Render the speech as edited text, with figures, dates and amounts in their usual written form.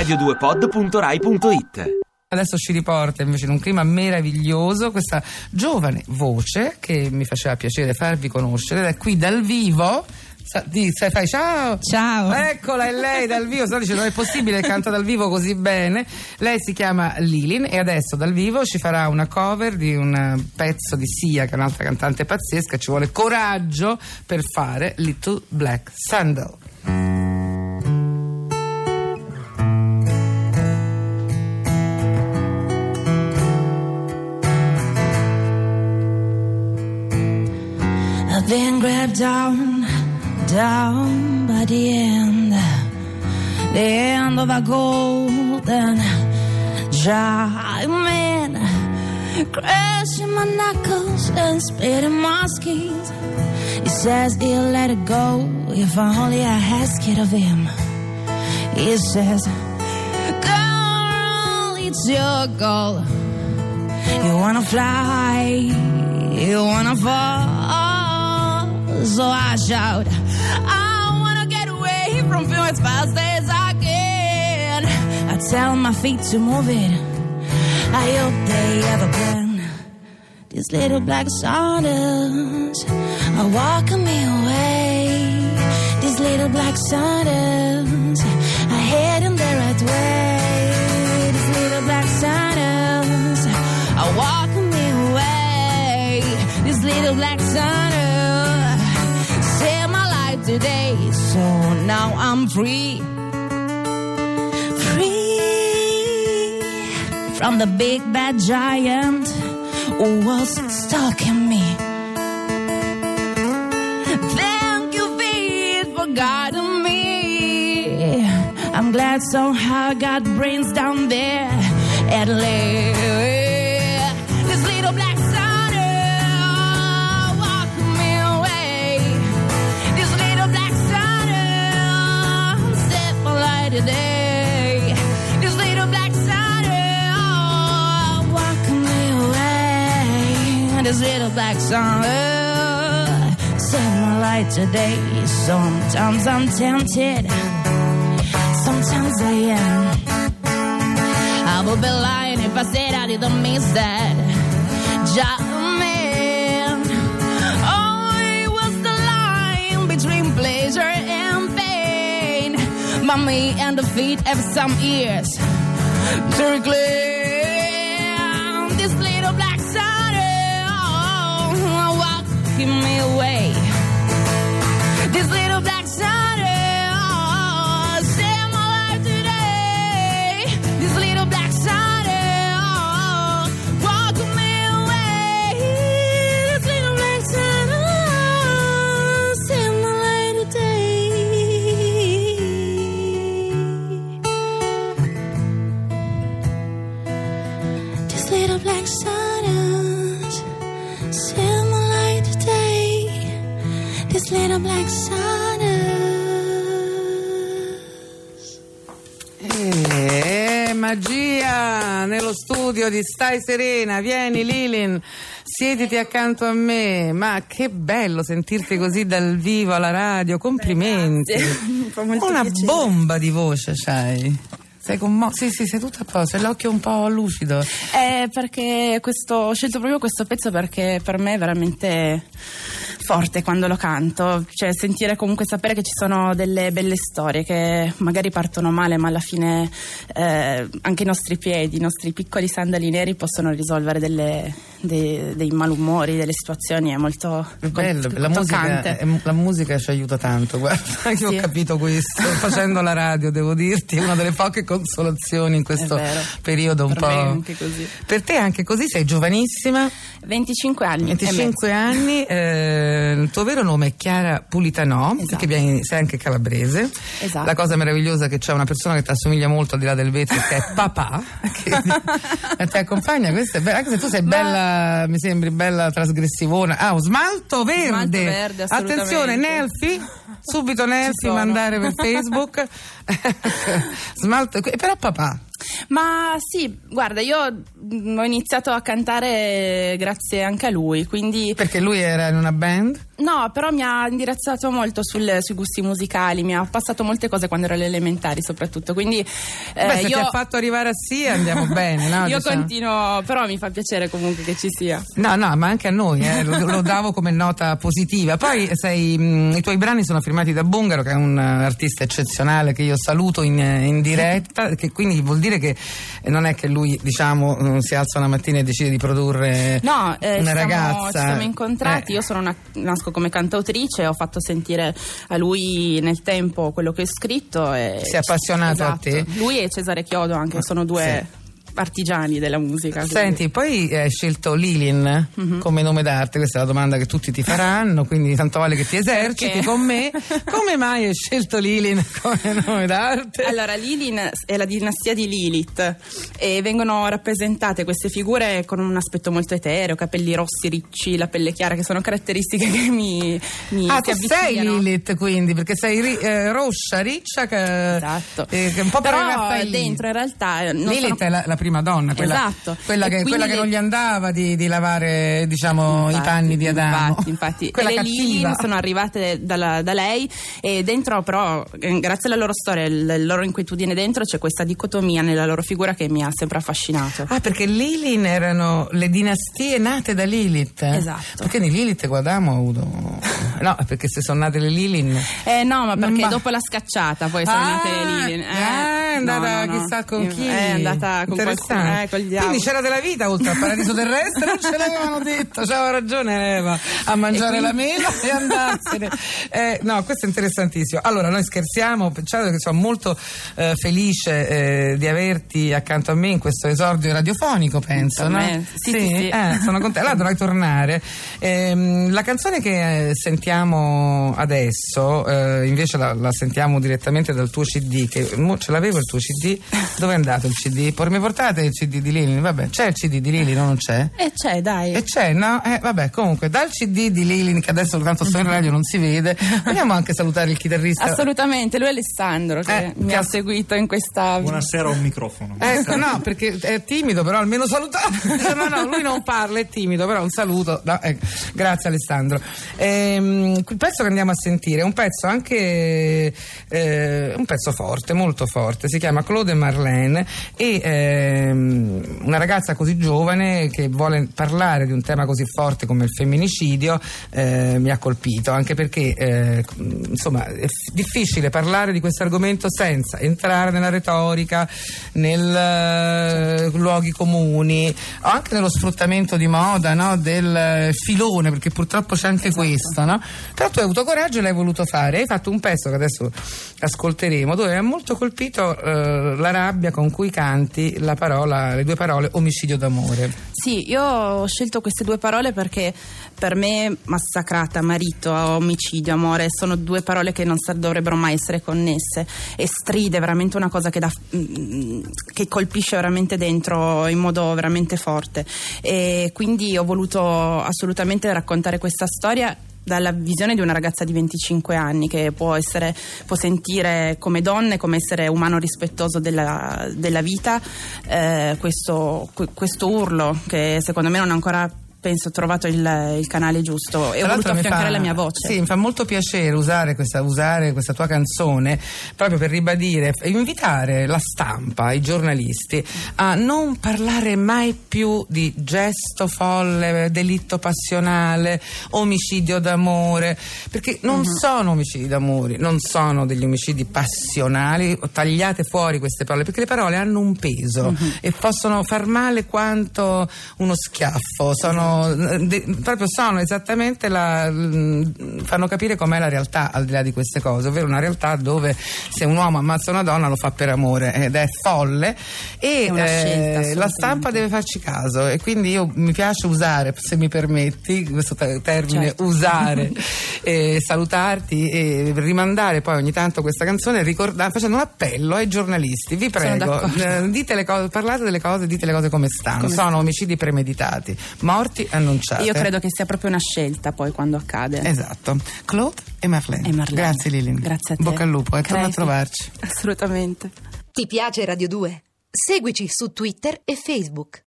radio2pod.rai.it. Adesso ci riporta invece in un clima meraviglioso questa giovane voce che mi faceva piacere farvi conoscere, ed è qui dal vivo. Fai ciao. Ciao. Eccola, è lei dal vivo. Sto dicendo, non è possibile che canta dal vivo così bene. Lei si chiama Lilin e adesso dal vivo ci farà una cover di un pezzo di Sia, che è un'altra cantante pazzesca. Ci vuole coraggio per fare Little Black Sandal. I've been grabbed down by the end of a golden diamond, crashing my knuckles and spitting my skis. He says he'll let it go if only I ask it of him. He says, girl, it's your goal. You wanna fly, you wanna fall. So I shout, I wanna get away from you as fast as I can. I tell my feet to move it, I hope they ever plan. These little black sandals are walking me away. These little black sandals are heading the right way. These little black sandals are walking me away. These little black sandals saved my life today. So now I'm free, free from the big bad giant who was stalking me. Thank you, feet, for guiding me. I'm glad somehow I got brains down there at least. This little black sandal walked me away. This little black sandal set my light today. This little black sandal saved my life today. Sometimes I'm tempted, sometimes I am. I would be lying if I said I didn't miss that man. Oh, it was the line between pleasure and pain. But me and the feet have some ears to reclaim. This little black sandal me away. This little black sandal saved my life today. This little black sandal walked me away. This little black sandal saved my life today. This little black sandal saved this little black sunrise. Magia nello studio di Stai Serena. Vieni Lilin, siediti accanto a me. Ma che bello sentirti così dal vivo alla radio, complimenti. Una piacere. Bomba di voce c'hai. Sì, sei tutta a posto, hai l'occhio un po' lucido. Perché ho scelto proprio questo pezzo perché per me è veramente forte quando lo canto. Cioè, sentire comunque, sapere che ci sono delle belle storie che magari partono male, ma alla fine anche i nostri piedi, i nostri piccoli sandali neri possono risolvere dei malumori, delle situazioni. È molto bello, la musica ci aiuta tanto, guarda. Io sì, ho capito questo facendo la radio, devo dirti, una delle poche consolazioni in questo periodo un per po'. Anche così. Per te anche così, sei giovanissima. 25 anni. 25 anni, il tuo vero nome è Chiara Pulitano, esatto, perché sei anche calabrese. Esatto. La cosa meravigliosa è che c'è una persona che ti assomiglia molto al di là del vetro, che è papà, che ti accompagna. Questo è bello, anche se tu sei bella, mi sembri bella trasgressivona. Ah, smalto verde, attenzione, Nelfi, subito Nelfi mandare per Facebook. Smalto, però papà. Ma sì, guarda, io ho iniziato a cantare grazie anche a lui, quindi. Perché lui era in una band? No, però mi ha indirizzato molto sui gusti musicali, mi ha passato molte cose quando ero alle elementari soprattutto, quindi beh, se io... ti ha fatto arrivare a Sia andiamo bene, no? Io diciamo. Continuo, però mi fa piacere comunque che ci sia. No, ma anche a noi, lo davo come nota positiva. Poi i tuoi brani sono firmati da Bungaro, che è un artista eccezionale che io saluto in diretta, che quindi vuol dire che non è che lui diciamo si alza una mattina e decide di produrre una ragazza. Ci siamo incontrati, io sono nasco come cantautrice, ho fatto sentire a lui nel tempo quello che ho scritto e si è appassionato, esatto, a te. Lui e Cesare Chiodo anche, sono due partigiani della musica. Senti, quindi. Poi hai scelto Lilin come nome d'arte, questa è la domanda che tutti ti faranno, quindi tanto vale che ti eserciti con me. Come mai hai scelto Lilin come nome d'arte? Allora, Lilin è la dinastia di Lilith e vengono rappresentate queste figure con un aspetto molto etereo, capelli rossi, ricci, la pelle chiara, che sono caratteristiche che mi ti avvicinano. Sei Lilith quindi, perché sei rossa, riccia, che, esatto, che un po' però dentro in realtà non Lilith sono... è la prima donna, quella che non gli andava di lavare, diciamo, infatti, i panni di Adamo. Infatti. Quella cattiva. Le Lilin sono arrivate da lei, e dentro però, grazie alla loro storia e alla loro inquietudine dentro, c'è questa dicotomia nella loro figura che mi ha sempre affascinato. Ah, perché Lilin erano le dinastie nate da Lilith? Esatto. Perché di Lilith e Adamo ha avuto... No, perché se sono nate le Lilin... no, ma perché dopo la scacciata poi sono nate le Lilin. È andata chissà con chi. È andata con qualcuno, col diavolo. Quindi c'era della vita oltre al paradiso terrestre, non ce l'avevano detto. C'aveva ragione Eva a mangiare la mela e andarsene. No, questo è interessantissimo. Allora, noi scherziamo, pensate che sono molto felice di averti accanto a me in questo esordio radiofonico, penso, no? Sì. Sono contenta. Allora dovrai tornare. La canzone che sentiamo adesso invece la sentiamo direttamente dal tuo CD, che ce l'avevo il tuo CD. Dove è andato il CD? Mi portate il CD di Lilin? Vabbè, c'è il CD di Lilin o non c'è? C'è, dai. C'è, no? Vabbè, comunque dal CD di Lilin, che adesso tanto sto in radio non si vede, vogliamo anche salutare il chitarrista. Assolutamente, lui è Alessandro che mi ha seguito in questa... Buonasera, ho un microfono. No, perché è timido, però almeno salutare. No, lui non parla, è timido, però un saluto. No, grazie Alessandro. Il pezzo che andiamo a sentire è un pezzo anche un pezzo forte, molto forte, si chiama Claude Marlene, e una ragazza così giovane che vuole parlare di un tema così forte come il femminicidio mi ha colpito, anche perché insomma è difficile parlare di questo argomento senza entrare nella retorica, nel luoghi comuni o anche nello sfruttamento di moda, no? Del filone, perché purtroppo c'è anche questo, no? Però tu hai avuto coraggio e l'hai voluto fare, hai fatto un pezzo che adesso ascolteremo dove mi ha molto colpito la rabbia con cui canti le due parole omicidio d'amore. Sì, io ho scelto queste due parole perché per me massacrata, marito, omicidio, amore sono due parole che non dovrebbero mai essere connesse, e stride veramente una cosa che colpisce veramente dentro in modo veramente forte, e quindi ho voluto assolutamente raccontare questa storia dalla visione di una ragazza di 25 anni che può sentire come donna, come essere umano rispettoso della vita, questo urlo che secondo me non ha ancora, penso, ho trovato il canale giusto e ho voluto affiancare la mia voce. Sì, mi fa molto piacere usare questa tua canzone proprio per ribadire e invitare la stampa, i giornalisti a non parlare mai più di gesto folle, delitto passionale, omicidio d'amore, perché non sono omicidi d'amore, non sono degli omicidi passionali. Tagliate fuori queste parole, perché le parole hanno un peso e possono far male quanto uno schiaffo, proprio sono esattamente fanno capire com'è la realtà al di là di queste cose, ovvero una realtà dove se un uomo ammazza una donna lo fa per amore ed è folle, e è una scelta, la stampa deve farci caso, e quindi io mi piace usare, se mi permetti questo termine, certo, usare e salutarti e rimandare poi ogni tanto questa canzone, facendo un appello ai giornalisti, vi prego, dite le cose, parlate delle cose, dite le cose come stanno, sono omicidi premeditati, morti annunciate. Io credo che sia proprio una scelta poi quando accade. Esatto. Claude e Marlene. Grazie Lilin. Grazie a te. Bocca al lupo e torna a trovarci. Assolutamente. Ti piace Radio 2? Seguici su Twitter e Facebook.